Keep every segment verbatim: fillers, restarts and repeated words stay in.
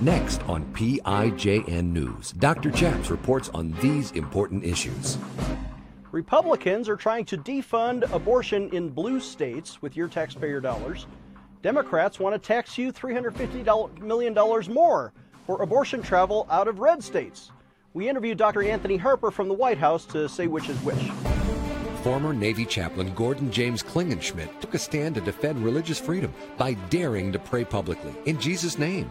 Next on P I J N News, Doctor Chaps reports on these important issues. Republicans are trying to defund abortion in blue states with your taxpayer dollars. Democrats want to tax you three hundred fifty million dollars more for abortion travel out of red states. We interviewed Doctor Anthony Harper from the White House to say which is which. Former Navy chaplain Gordon James Klingenschmitt took a stand to defend religious freedom by daring to pray publicly in Jesus' name.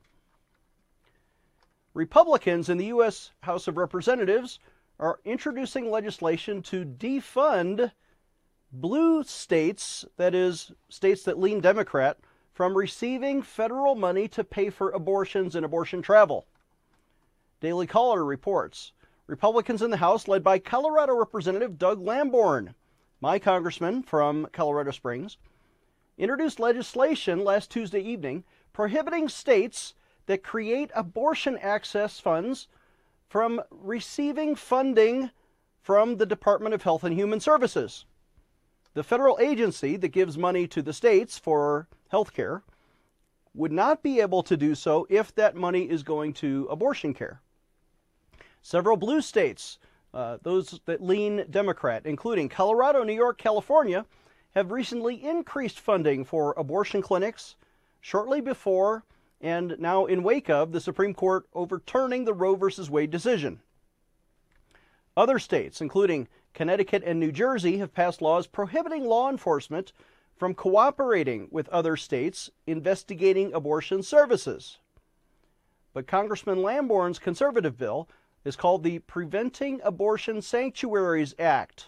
Republicans in the U S House of Representatives are introducing legislation to defund blue states, that is, states that lean Democrat, from receiving federal money to pay for abortions and abortion travel. Daily Caller reports, Republicans in the House led by Colorado Representative Doug Lamborn, my congressman from Colorado Springs, introduced legislation last Tuesday evening prohibiting states that create abortion access funds from receiving funding from the Department of Health and Human Services. The federal agency that gives money to the states for health care would not be able to do so if that money is going to abortion care. Several blue states, uh, those that lean Democrat, including Colorado, New York, California, have recently increased funding for abortion clinics shortly before and now in wake of the Supreme Court overturning the Roe v. Wade decision. Other states, including Connecticut and New Jersey, have passed laws prohibiting law enforcement from cooperating with other states investigating abortion services. But Congressman Lamborn's conservative bill is called the Preventing Abortion Sanctuaries Act,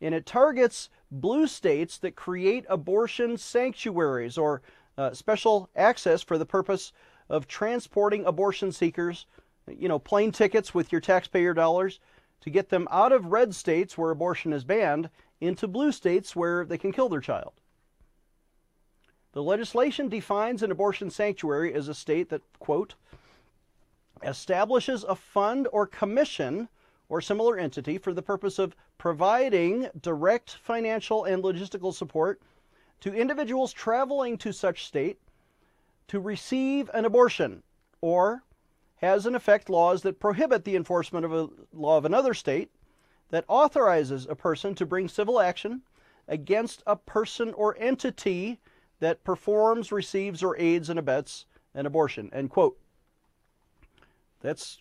and it targets blue states that create abortion sanctuaries, or Uh, special access for the purpose of transporting abortion seekers, you know, plane tickets with your taxpayer dollars, to get them out of red states where abortion is banned into blue states where they can kill their child. The legislation defines an abortion sanctuary as a state that, quote, establishes a fund or commission or similar entity for the purpose of providing direct financial and logistical support to individuals traveling to such state to receive an abortion, or has in effect laws that prohibit the enforcement of a law of another state that authorizes a person to bring civil action against a person or entity that performs, receives, or aids and abets an abortion, end quote. That's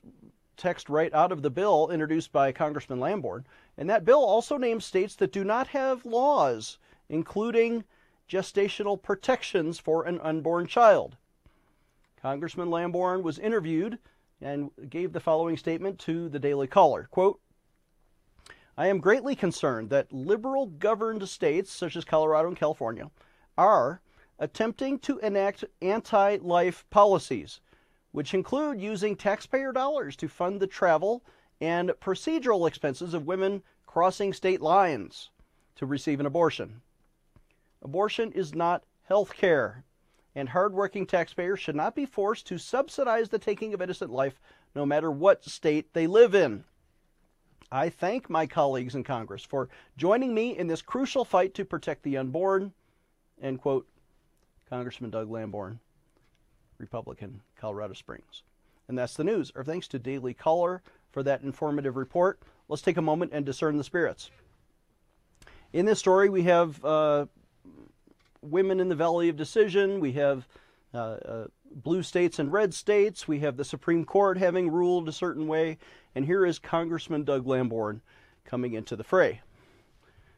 text right out of the bill introduced by Congressman Lamborn. And that bill also names states that do not have laws, including gestational protections for an unborn child. Congressman Lamborn was interviewed and gave the following statement to the Daily Caller, quote, I am greatly concerned that liberal-governed states, such as Colorado and California, are attempting to enact anti-life policies, which include using taxpayer dollars to fund the travel and procedural expenses of women crossing state lines to receive an abortion. Abortion is not health care, and hardworking taxpayers should not be forced to subsidize the taking of innocent life no matter what state they live in. I thank my colleagues in Congress for joining me in this crucial fight to protect the unborn, end quote, Congressman Doug Lamborn, Republican, Colorado Springs. And that's the news. Our thanks to Daily Caller for that informative report. Let's take a moment and discern the spirits. In this story, we have uh, women in the Valley of Decision, we have uh, uh, blue states and red states, we have the Supreme Court having ruled a certain way, and here is Congressman Doug Lamborn coming into the fray.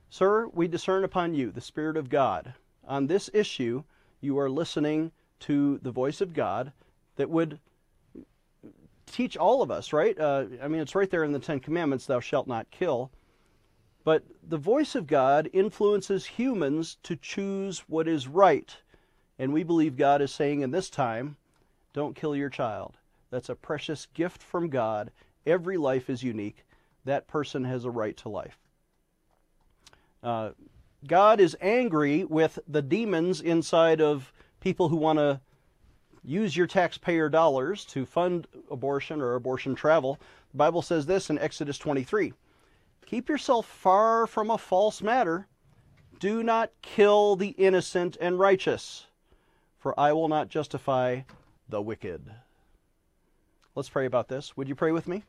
Sir, we discern upon you the Spirit of God. On this issue, you are listening to the voice of God that would teach all of us, right? Uh, I mean, it's right there in the Ten Commandments, thou shalt not kill. But the voice of God influences humans to choose what is right. And we believe God is saying in this time, don't kill your child. That's a precious gift from God. Every life is unique. That person has a right to life. Uh, God is angry with the demons inside of people who want to use your taxpayer dollars to fund abortion or abortion travel. The Bible says this in Exodus twenty-three. Keep yourself far from a false matter. Do not kill the innocent and righteous, for I will not justify the wicked. Let's pray about this. Would you pray with me?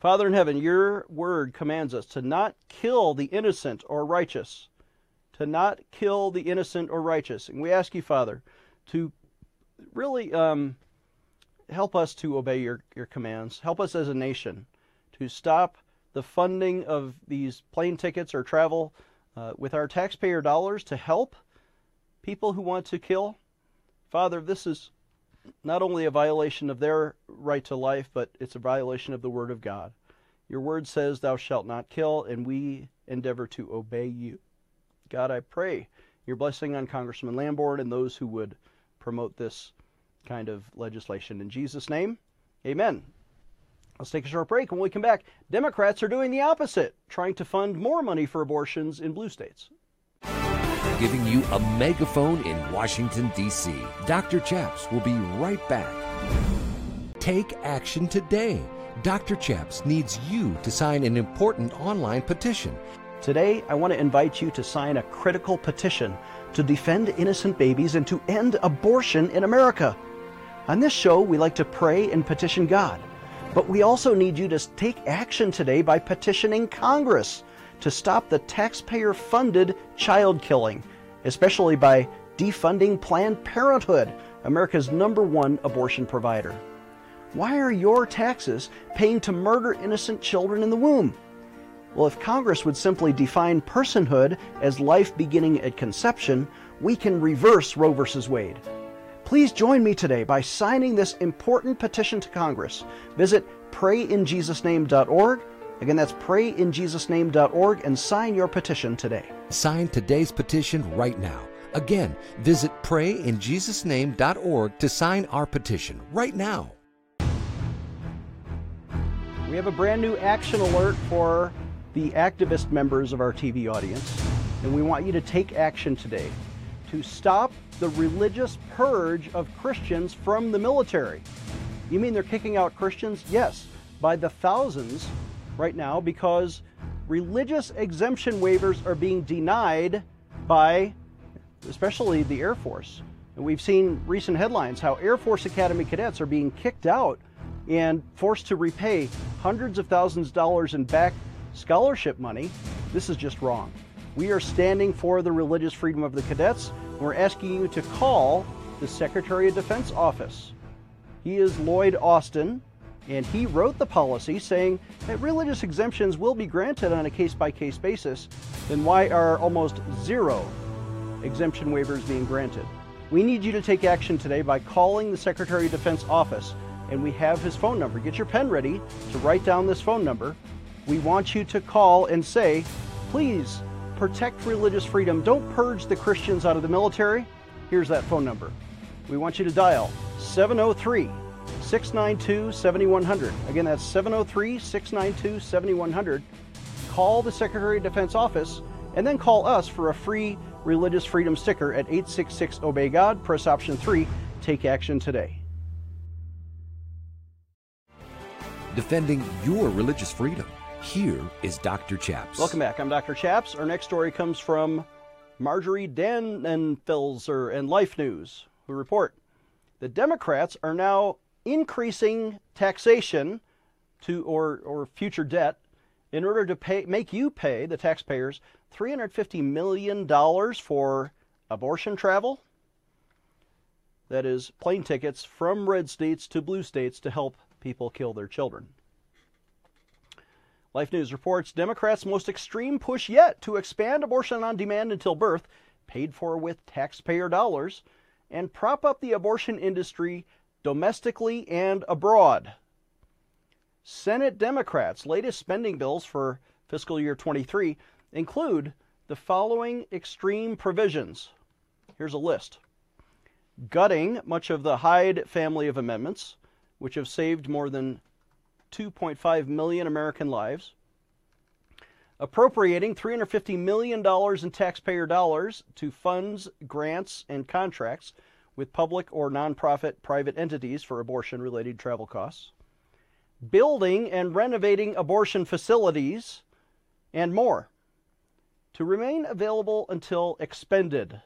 Father in heaven, your word commands us to not kill the innocent or righteous. To not kill the innocent or righteous. And we ask you, Father, to really um, help us to obey your, your commands. Help us as a nation to stop the funding of these plane tickets or travel uh, with our taxpayer dollars to help people who want to kill. Father, this is not only a violation of their right to life, but it's a violation of the Word of God. Your Word says, thou shalt not kill, and we endeavor to obey you. God, I pray your blessing on Congressman Lamborn and those who would promote this kind of legislation. In Jesus' name, amen. Let's take a short break. When we come back, Democrats are doing the opposite, trying to fund more money for abortions in blue states. Giving you a megaphone in Washington, D C Doctor Chaps will be right back. Take action today. Doctor Chaps needs you to sign an important online petition. Today, I want to invite you to sign a critical petition to defend innocent babies and to end abortion in America. On this show, we like to pray and petition God, but we also need you to take action today by petitioning Congress to stop the taxpayer-funded child killing, especially by defunding Planned Parenthood, America's number one abortion provider. Why are your taxes paying to murder innocent children in the womb? Well, if Congress would simply define personhood as life beginning at conception, we can reverse Roe versus Wade. Please join me today by signing this important petition to Congress. Visit pray in Jesus name dot org. Again, that's pray in Jesus name dot org and sign your petition today. Sign today's petition right now. Again, visit pray in Jesus name dot org to sign our petition right now. We have a brand new action alert for the activist members of our T V audience, and we want you to take action today to stop the religious purge of Christians from the military. You mean they're kicking out Christians? Yes, by the thousands right now, because religious exemption waivers are being denied by especially the Air Force. And we've seen recent headlines how Air Force Academy cadets are being kicked out and forced to repay hundreds of thousands of dollars in back scholarship money. This is just wrong. We are standing for the religious freedom of the cadets. And we're asking you to call the Secretary of Defense office. He is Lloyd Austin. And he wrote the policy saying that religious exemptions will be granted on a case-by-case basis. Then why are almost zero exemption waivers being granted? We need you to take action today by calling the Secretary of Defense office, and we have his phone number. Get your pen ready to write down this phone number. We want you to call and say, please protect religious freedom. Don't purge the Christians out of the military. Here's that phone number. We want you to dial seven oh three, six nine two, seven one zero zero. Again, that's seven oh three, six nine two, seven one zero zero. Call the Secretary of Defense office and then call us for a free religious freedom sticker at eight six six, obey God. Press option three. Take action today. Defending your religious freedom. Here is Doctor Chaps. Welcome back. I'm Doctor Chaps. Our next story comes from Marjorie Dannenfelser and Life News, who report the Democrats are now increasing taxation to or, or future debt in order to pay, make you pay, the taxpayers, three hundred fifty million dollars for abortion travel. That is plane tickets from red states to blue states to help people kill their children. Life News reports Democrats' most extreme push yet to expand abortion on demand until birth, paid for with taxpayer dollars, and prop up the abortion industry domestically and abroad. Senate Democrats' latest spending bills for fiscal year twenty-three include the following extreme provisions. Here's a list. Gutting much of the Hyde family of amendments, which have saved more than two point five million American lives, appropriating three hundred fifty million dollars in taxpayer dollars to funds, grants, and contracts with public or nonprofit private entities for abortion-related travel costs, building and renovating abortion facilities, and more, to remain available until expended.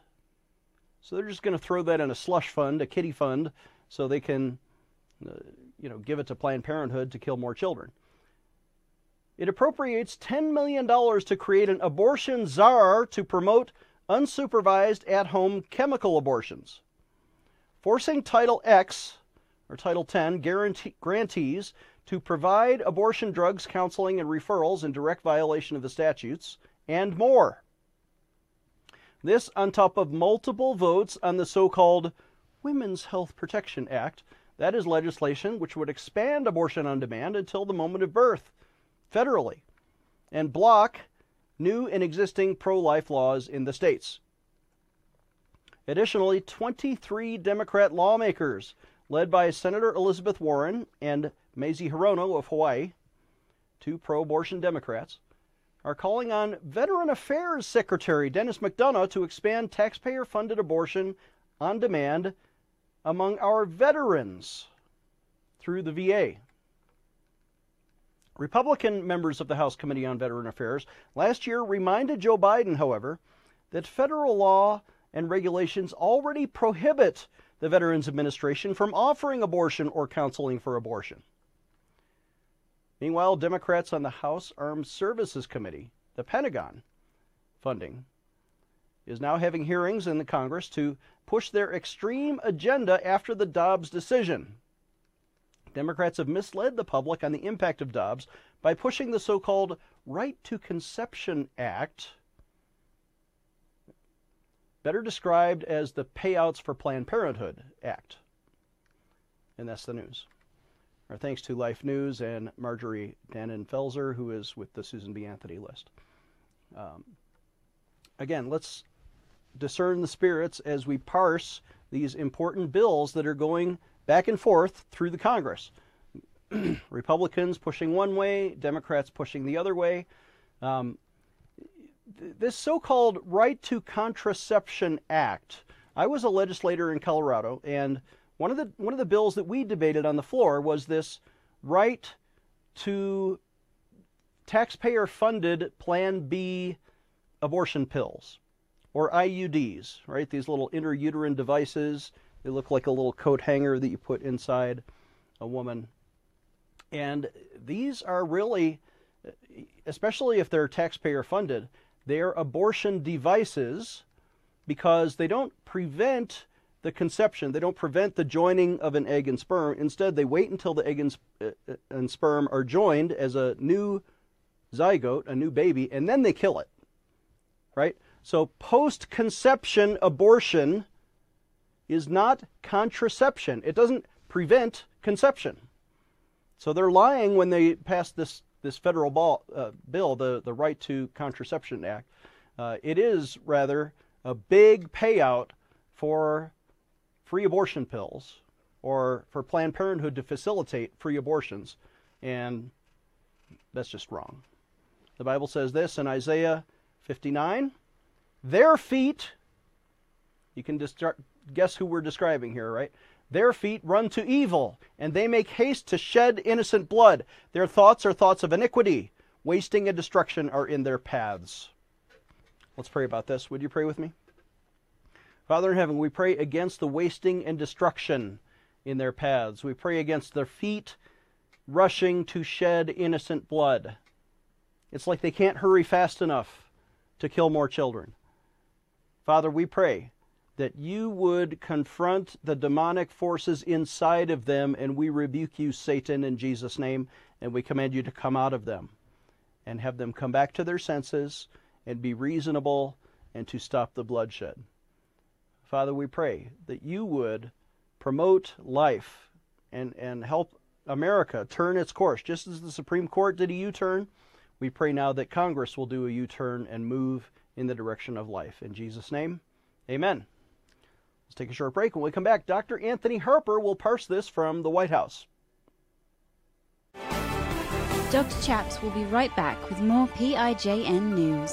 So they're just going to throw that in a slush fund, a kitty fund, so they can uh, you know, give it to Planned Parenthood to kill more children. It appropriates ten million dollars to create an abortion czar to promote unsupervised at-home chemical abortions, forcing Title X, or Title X, guarantee, grantees to provide abortion drugs, counseling, and referrals in direct violation of the statutes, and more. This on top of multiple votes on the so-called Women's Health Protection Act. That is legislation which would expand abortion on demand until the moment of birth, federally, and block new and existing pro-life laws in the states. Additionally, twenty-three Democrat lawmakers, led by Senator Elizabeth Warren and Mazie Hirono of Hawaii, two pro-abortion Democrats, are calling on Veteran Affairs Secretary Dennis McDonough to expand taxpayer-funded abortion on demand among our veterans through the V A. Republican members of the House Committee on Veteran Affairs last year reminded Joe Biden, however, that federal law and regulations already prohibit the Veterans Administration from offering abortion or counseling for abortion. Meanwhile, Democrats on the House Armed Services Committee, the Pentagon funding, is now having hearings in the Congress to push their extreme agenda after the Dobbs decision. Democrats have misled the public on the impact of Dobbs by pushing the so-called Right to Conception Act, better described as the Payouts for Planned Parenthood Act. And that's the news. Our thanks to Life News and Marjorie Dannenfelser, who is with the Susan B. Anthony List. Um, Again, let's discern the spirits as we parse these important bills that are going back and forth through the Congress. Republicans pushing one way, Democrats pushing the other way. Um, this so-called Right to Contraception Act. I was a legislator in Colorado, and one of the one of the bills that we debated on the floor was this right to taxpayer-funded Plan B abortion pills, or I U Ds, right? These little interuterine devices. They look like a little coat hanger that you put inside a woman. And these are really, especially if they're taxpayer funded, they're abortion devices because they don't prevent the conception. They don't prevent the joining of an egg and sperm. Instead, they wait until the egg and, uh, and sperm are joined as a new zygote, a new baby, and then they kill it. Right? So post-conception abortion is not contraception. It doesn't prevent conception. So they're lying when they pass this, this federal ball, uh, bill, the, the Right to Contraception Act. Uh, it is, rather, a big payout for free abortion pills or for Planned Parenthood to facilitate free abortions. And that's just wrong. The Bible says this in Isaiah fifty-nine, their feet, you can just guess who we're describing here, right? Their feet run to evil, and they make haste to shed innocent blood. Their thoughts are thoughts of iniquity. Wasting and destruction are in their paths. Let's pray about this. Would you pray with me? Father in heaven, we pray against the wasting and destruction in their paths. We pray against their feet rushing to shed innocent blood. It's like they can't hurry fast enough to kill more children. Father, we pray that you would confront the demonic forces inside of them, and we rebuke you, Satan, in Jesus' name, and we command you to come out of them and have them come back to their senses and be reasonable and to stop the bloodshed. Father, we pray that you would promote life and, and help America turn its course. Just as the Supreme Court did a U-turn, we pray now that Congress will do a U-turn and move in the direction of life. In Jesus' name, amen. Let's take a short break. When we come back, Doctor Anthony Harper will parse this from the White House. Doctor Chaps will be right back with more P I J N News.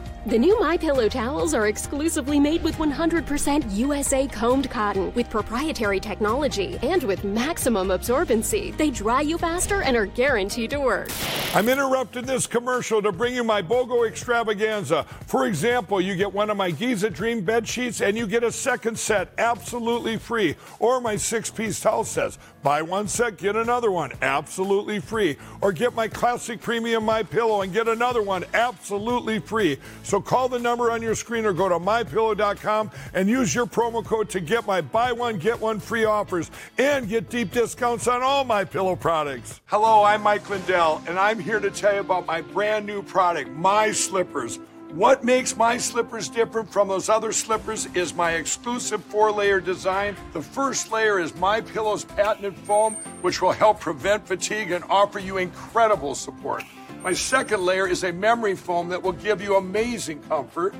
The new MyPillow towels are exclusively made with one hundred percent U S A combed cotton with proprietary technology and with maximum absorbency. They dry you faster and are guaranteed to work. I'm interrupting this commercial to bring you my BOGO extravaganza. For example, you get one of my Giza Dream bed sheets and you get a second set absolutely free, or my six-piece towel sets. Buy one set, get another one absolutely free, or get my classic premium MyPillow and get another one absolutely free. So call the number on your screen or go to my pillow dot com and use your promo code to get my buy one, get one free offers and get deep discounts on all MyPillow products. Hello, I'm Mike Lindell, and I'm here to tell you about my brand new product, My Slippers. What makes my slippers different from those other slippers is my exclusive four-layer design. The first layer is MyPillow's patented foam, which will help prevent fatigue and offer you incredible support. My second layer is a memory foam that will give you amazing comfort.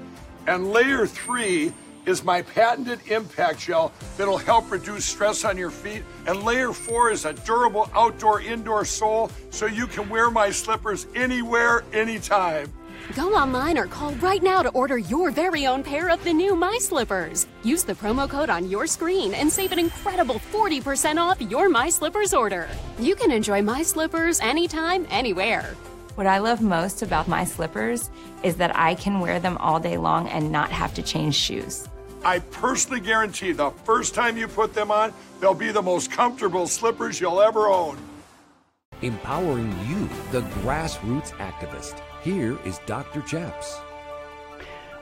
And layer three is my patented impact gel that'll help reduce stress on your feet. And layer four is a durable outdoor indoor sole so you can wear my slippers anywhere, anytime. Go online or call right now to order your very own pair of the new My Slippers. Use the promo code on your screen and save an incredible forty percent off your My Slippers order. You can enjoy My Slippers anytime, anywhere. What I love most about my slippers is that I can wear them all day long and not have to change shoes. I personally guarantee the first time you put them on, they'll be the most comfortable slippers you'll ever own. Empowering you, the grassroots activist. Here is Doctor Chaps.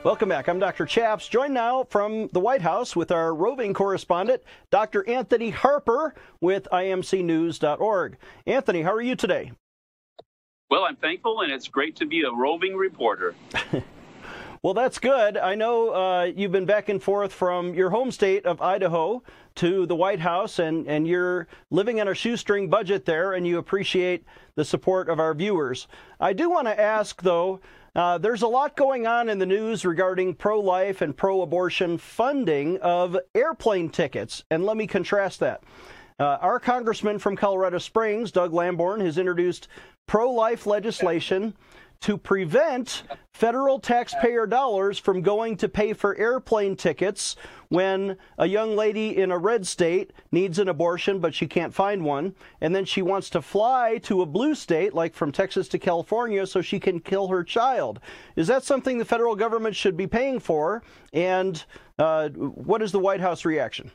Welcome back. I'm Doctor Chaps, joined now from the White House with our roving correspondent, Doctor Anthony Harper with I M C news dot org. Anthony, how are you today? Well, I'm thankful, and it's great to be a roving reporter. Well, that's good. I know uh, you've been back and forth from your home state of Idaho to the White House, and, and you're living on a shoestring budget there, and you appreciate the support of our viewers. I do want to ask, though, uh, there's a lot going on in the news regarding pro-life and pro-abortion funding of airplane tickets, and let me contrast that. Uh, our congressman from Colorado Springs, Doug Lamborn, has introduced pro-life legislation to prevent federal taxpayer dollars from going to pay for airplane tickets when a young lady in a red state needs an abortion, but she can't find one, and then she wants to fly to a blue state, like from Texas to California, so she can kill her child. Is that something the federal government should be paying for? And uh, what is the White House reaction?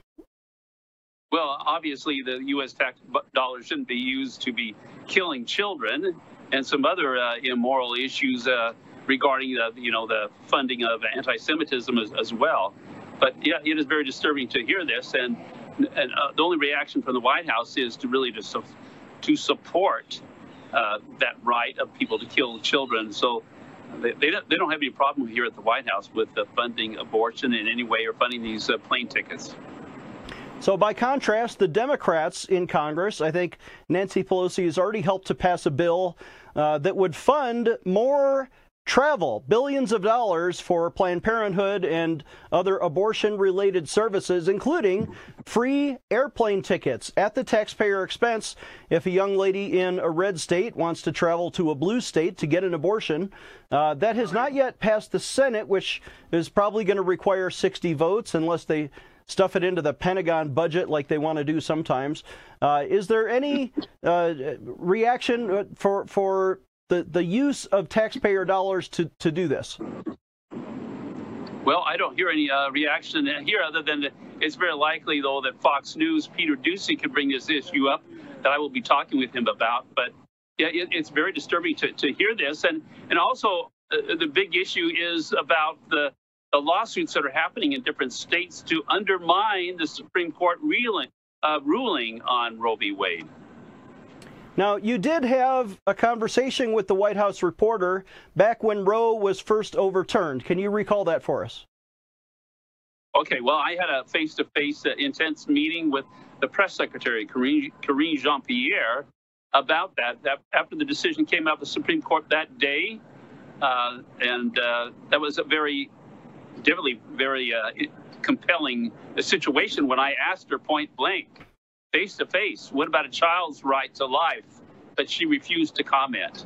Well, obviously, the U S tax dollars shouldn't be used to be killing children and some other uh, immoral issues uh, regarding, the, you know, the funding of anti-Semitism as, as well. But yeah, it is very disturbing to hear this. And, and uh, the only reaction from the White House is to really to, su to support uh, that right of people to kill children. So they, they, don't, they don't have any problem here at the White House with uh, funding abortion in any way or funding these uh, plane tickets. So by contrast, the Democrats in Congress, I think Nancy Pelosi has already helped to pass a bill uh, that would fund more travel, billions of dollars for Planned Parenthood and other abortion-related services, including free airplane tickets at the taxpayer expense. If a young lady in a red state wants to travel to a blue state to get an abortion, uh, that has not yet passed the Senate, which is probably going to require sixty votes unless they stuff it into the Pentagon budget like they want to do sometimes. Uh, is there any uh, reaction for for the, the use of taxpayer dollars to, to do this? Well, I don't hear any uh, reaction here other than that it's very likely, though, that Fox News, Peter Doocy, could bring this issue up that I will be talking with him about. But yeah, it, it's very disturbing to, to hear this. And, and also uh, the big issue is about the the lawsuits that are happening in different states to undermine the Supreme Court ruling, uh, ruling on Roe v. Wade. Now, you did have a conversation with the White House reporter back when Roe was first overturned. Can you recall that for us? Okay, well, I had a face-to-face uh, intense meeting with the press secretary, Karine, Karine Jean-Pierre, about that, that. After the decision came out of the Supreme Court that day, uh, and uh, that was a very, definitely very uh, compelling situation when I asked her point blank, face-to-face, what about a child's right to life? But she refused to comment.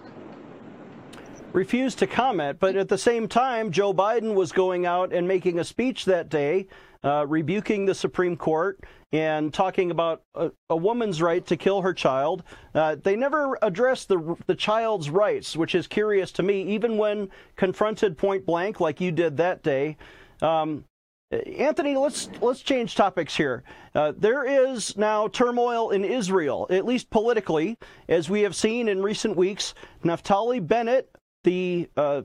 Refused to comment, but at the same time, Joe Biden was going out and making a speech that day, uh, rebuking the Supreme Court and talking about a, a woman's right to kill her child. Uh, they never addressed the, the child's rights, which is curious to me, even when confronted point blank like you did that day. Um, Anthony, let's let's change topics here. Uh, there is now turmoil in Israel, at least politically, as we have seen in recent weeks. Naftali Bennett, the uh,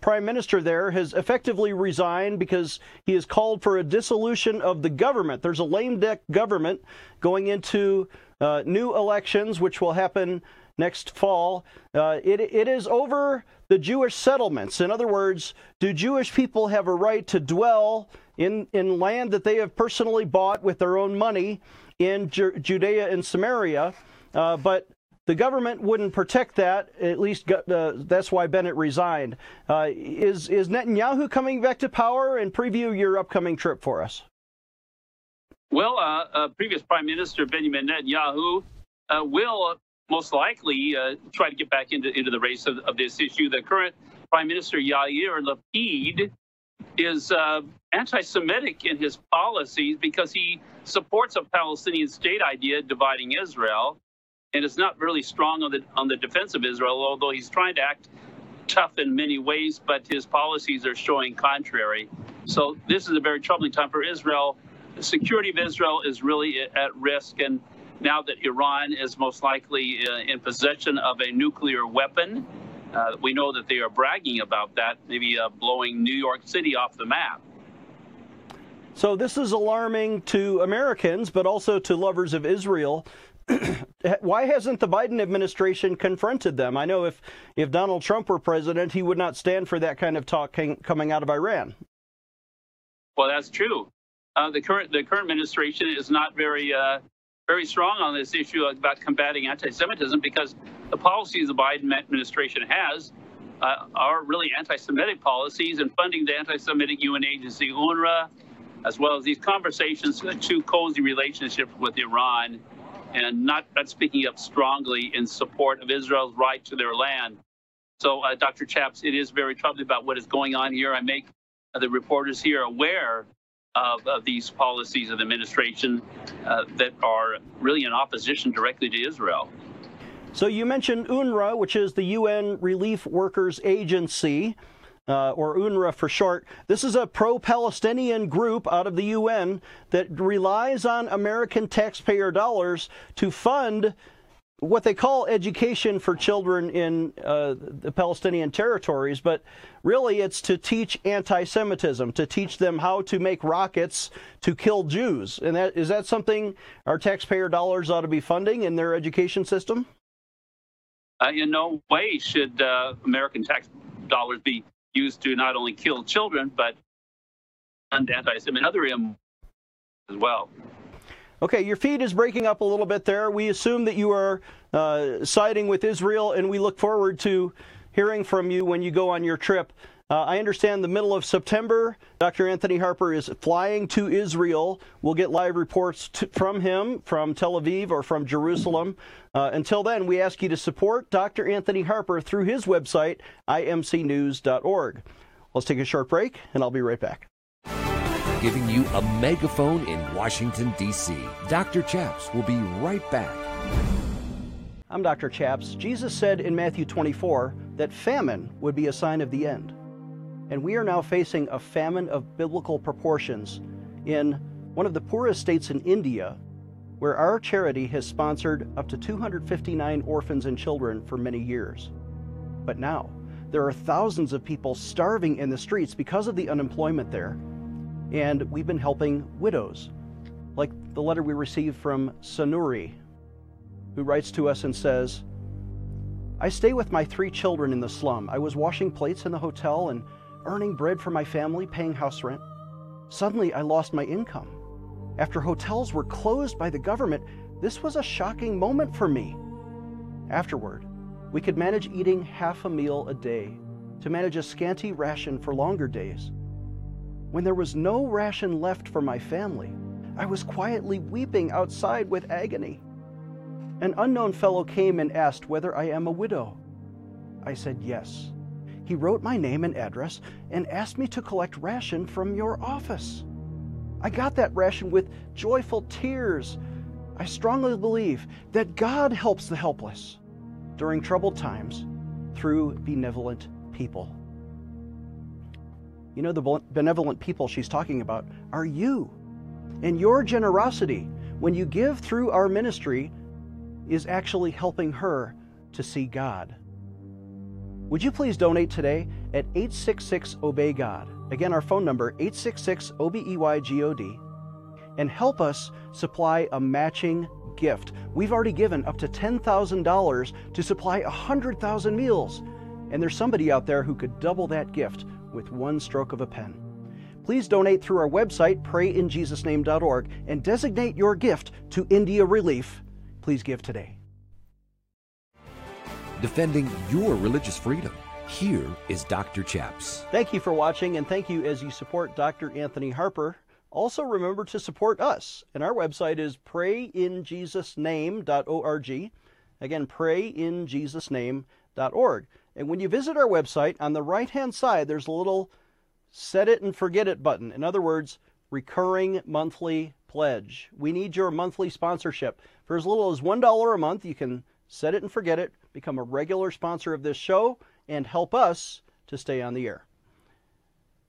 prime minister there, has effectively resigned because he has called for a dissolution of the government. There's a lame duck government going into uh, new elections, which will happen next fall. Uh, it, it is over the Jewish settlements. In other words, do Jewish people have a right to dwell in, in land that they have personally bought with their own money in Ju- Judea and Samaria? Uh, but the government wouldn't protect that. At least uh, that's why Bennett resigned. Uh, is is Netanyahu coming back to power? And preview your upcoming trip for us. Well, uh, uh, previous Prime Minister Benjamin Netanyahu uh, will most likely uh, try to get back into into the race of, of this issue. The current Prime Minister Yair Lapid is uh, anti-Semitic in his policies because he supports a Palestinian state idea dividing Israel. And it's not really strong on the on the defense of Israel, although he's trying to act tough in many ways, but his policies are showing contrary. So this is a very troubling time for Israel. The security of Israel is really at risk. And now that Iran is most likely uh, in possession of a nuclear weapon, uh, we know that they are bragging about that, maybe uh, blowing New York City off the map. So this is alarming to Americans, but also to lovers of Israel. Why hasn't the Biden administration confronted them? I know if, if Donald Trump were president, he would not stand for that kind of talk came, coming out of Iran. Well, that's true. Uh, the current the current administration is not very uh, very strong on this issue about combating anti-Semitism because the policies the Biden administration has uh, are really anti-Semitic policies, and funding the anti-Semitic U N agency U N R W A, as well as these conversations, the two cozy relationships with Iran, and not, not speaking up strongly in support of Israel's right to their land. So, uh, Doctor Chaps, it is very troubling about what is going on here. I make the reporters here aware of, of these policies of the administration uh, that are really in opposition directly to Israel. So you mentioned U N R W A, which is the U N Relief Workers Agency, Uh, or U N R W A for short. This is a pro-Palestinian group out of the U N that relies on American taxpayer dollars to fund what they call education for children in uh, the Palestinian territories, but really it's to teach anti-Semitism, to teach them how to make rockets to kill Jews. And that, is that something our taxpayer dollars ought to be funding in their education system? Uh, in no way should uh, American tax dollars be used to not only kill children, but anti-Semitism and other immoral as well. Okay, your feed is breaking up a little bit there. We assume that you are uh, siding with Israel, and we look forward to hearing from you when you go on your trip. Uh, I understand the middle of September, Doctor Anthony Harper is flying to Israel. We'll get live reports to, from him, from Tel Aviv or from Jerusalem. Uh, until then, we ask you to support Doctor Anthony Harper through his website, I M C news dot org. Let's take a short break, and I'll be right back. Giving you a megaphone in Washington, D C Doctor Chaps will be right back. I'm Doctor Chaps. Jesus said in Matthew twenty-four that famine would be a sign of the end. And we are now facing a famine of biblical proportions in one of the poorest states in India, where our charity has sponsored up to two hundred fifty-nine orphans and children for many years. But now, there are thousands of people starving in the streets because of the unemployment there. And we've been helping widows, like the letter we received from Sanuri, who writes to us and says, I stay with my three children in the slum. I was washing plates in the hotel and earning bread for my family, paying house rent. Suddenly, I lost my income. After hotels were closed by the government, this was a shocking moment for me. Afterward, we could manage eating half a meal a day to manage a scanty ration for longer days. When there was no ration left for my family, I was quietly weeping outside with agony. An unknown fellow came and asked whether I am a widow. I said yes. He wrote my name and address and asked me to collect ration from your office. I got that ration with joyful tears. I strongly believe that God helps the helpless during troubled times through benevolent people. You know, the benevolent people she's talking about are you. And your generosity, when you give through our ministry, is actually helping her to see God. Would you please donate today at eight six six, obey God. Again, our phone number, eight six six, O B E Y G O D. And help us supply a matching gift. We've already given up to ten thousand dollars to supply one hundred thousand meals. And there's somebody out there who could double that gift with one stroke of a pen. Please donate through our website, pray in Jesus name dot org, and designate your gift to India Relief. Please give today. Defending your religious freedom. Here is Doctor Chaps. Thank you for watching, and thank you as you support Doctor Anthony Harper. Also remember to support us, and our website is pray in Jesus name dot org. Again, pray in Jesus name dot org. And when you visit our website, on the right-hand side, there's a little set it and forget it button. In other words, recurring monthly pledge. We need your monthly sponsorship. For as little as one dollar a month, you can set it and forget it, become a regular sponsor of this show, and help us to stay on the air.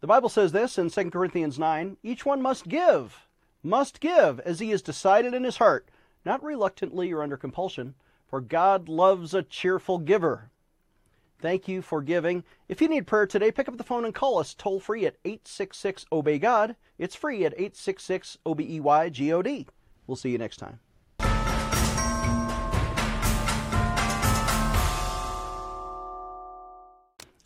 The Bible says this in Second Corinthians nine, each one must give, must give, as he has decided in his heart, not reluctantly or under compulsion, for God loves a cheerful giver. Thank you for giving. If you need prayer today, pick up the phone and call us toll-free at eight six six, obey God. It's free at eight six six, O B E Y G O D. We'll see you next time.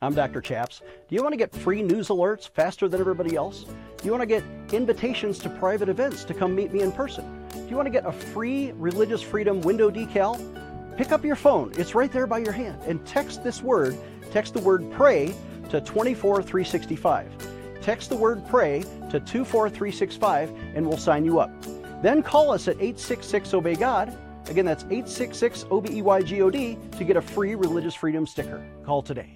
I'm Doctor Chaps. Do you want to get free news alerts faster than everybody else? Do you want to get invitations to private events to come meet me in person? Do you want to get a free Religious Freedom window decal? Pick up your phone, it's right there by your hand, and text this word, text the word pray to two four three six five. Text the word pray to two four three six five and we'll sign you up. Then call us at eight six six, obey God. Again, that's eight six six, O B E Y G O D to get a free Religious Freedom sticker. Call today.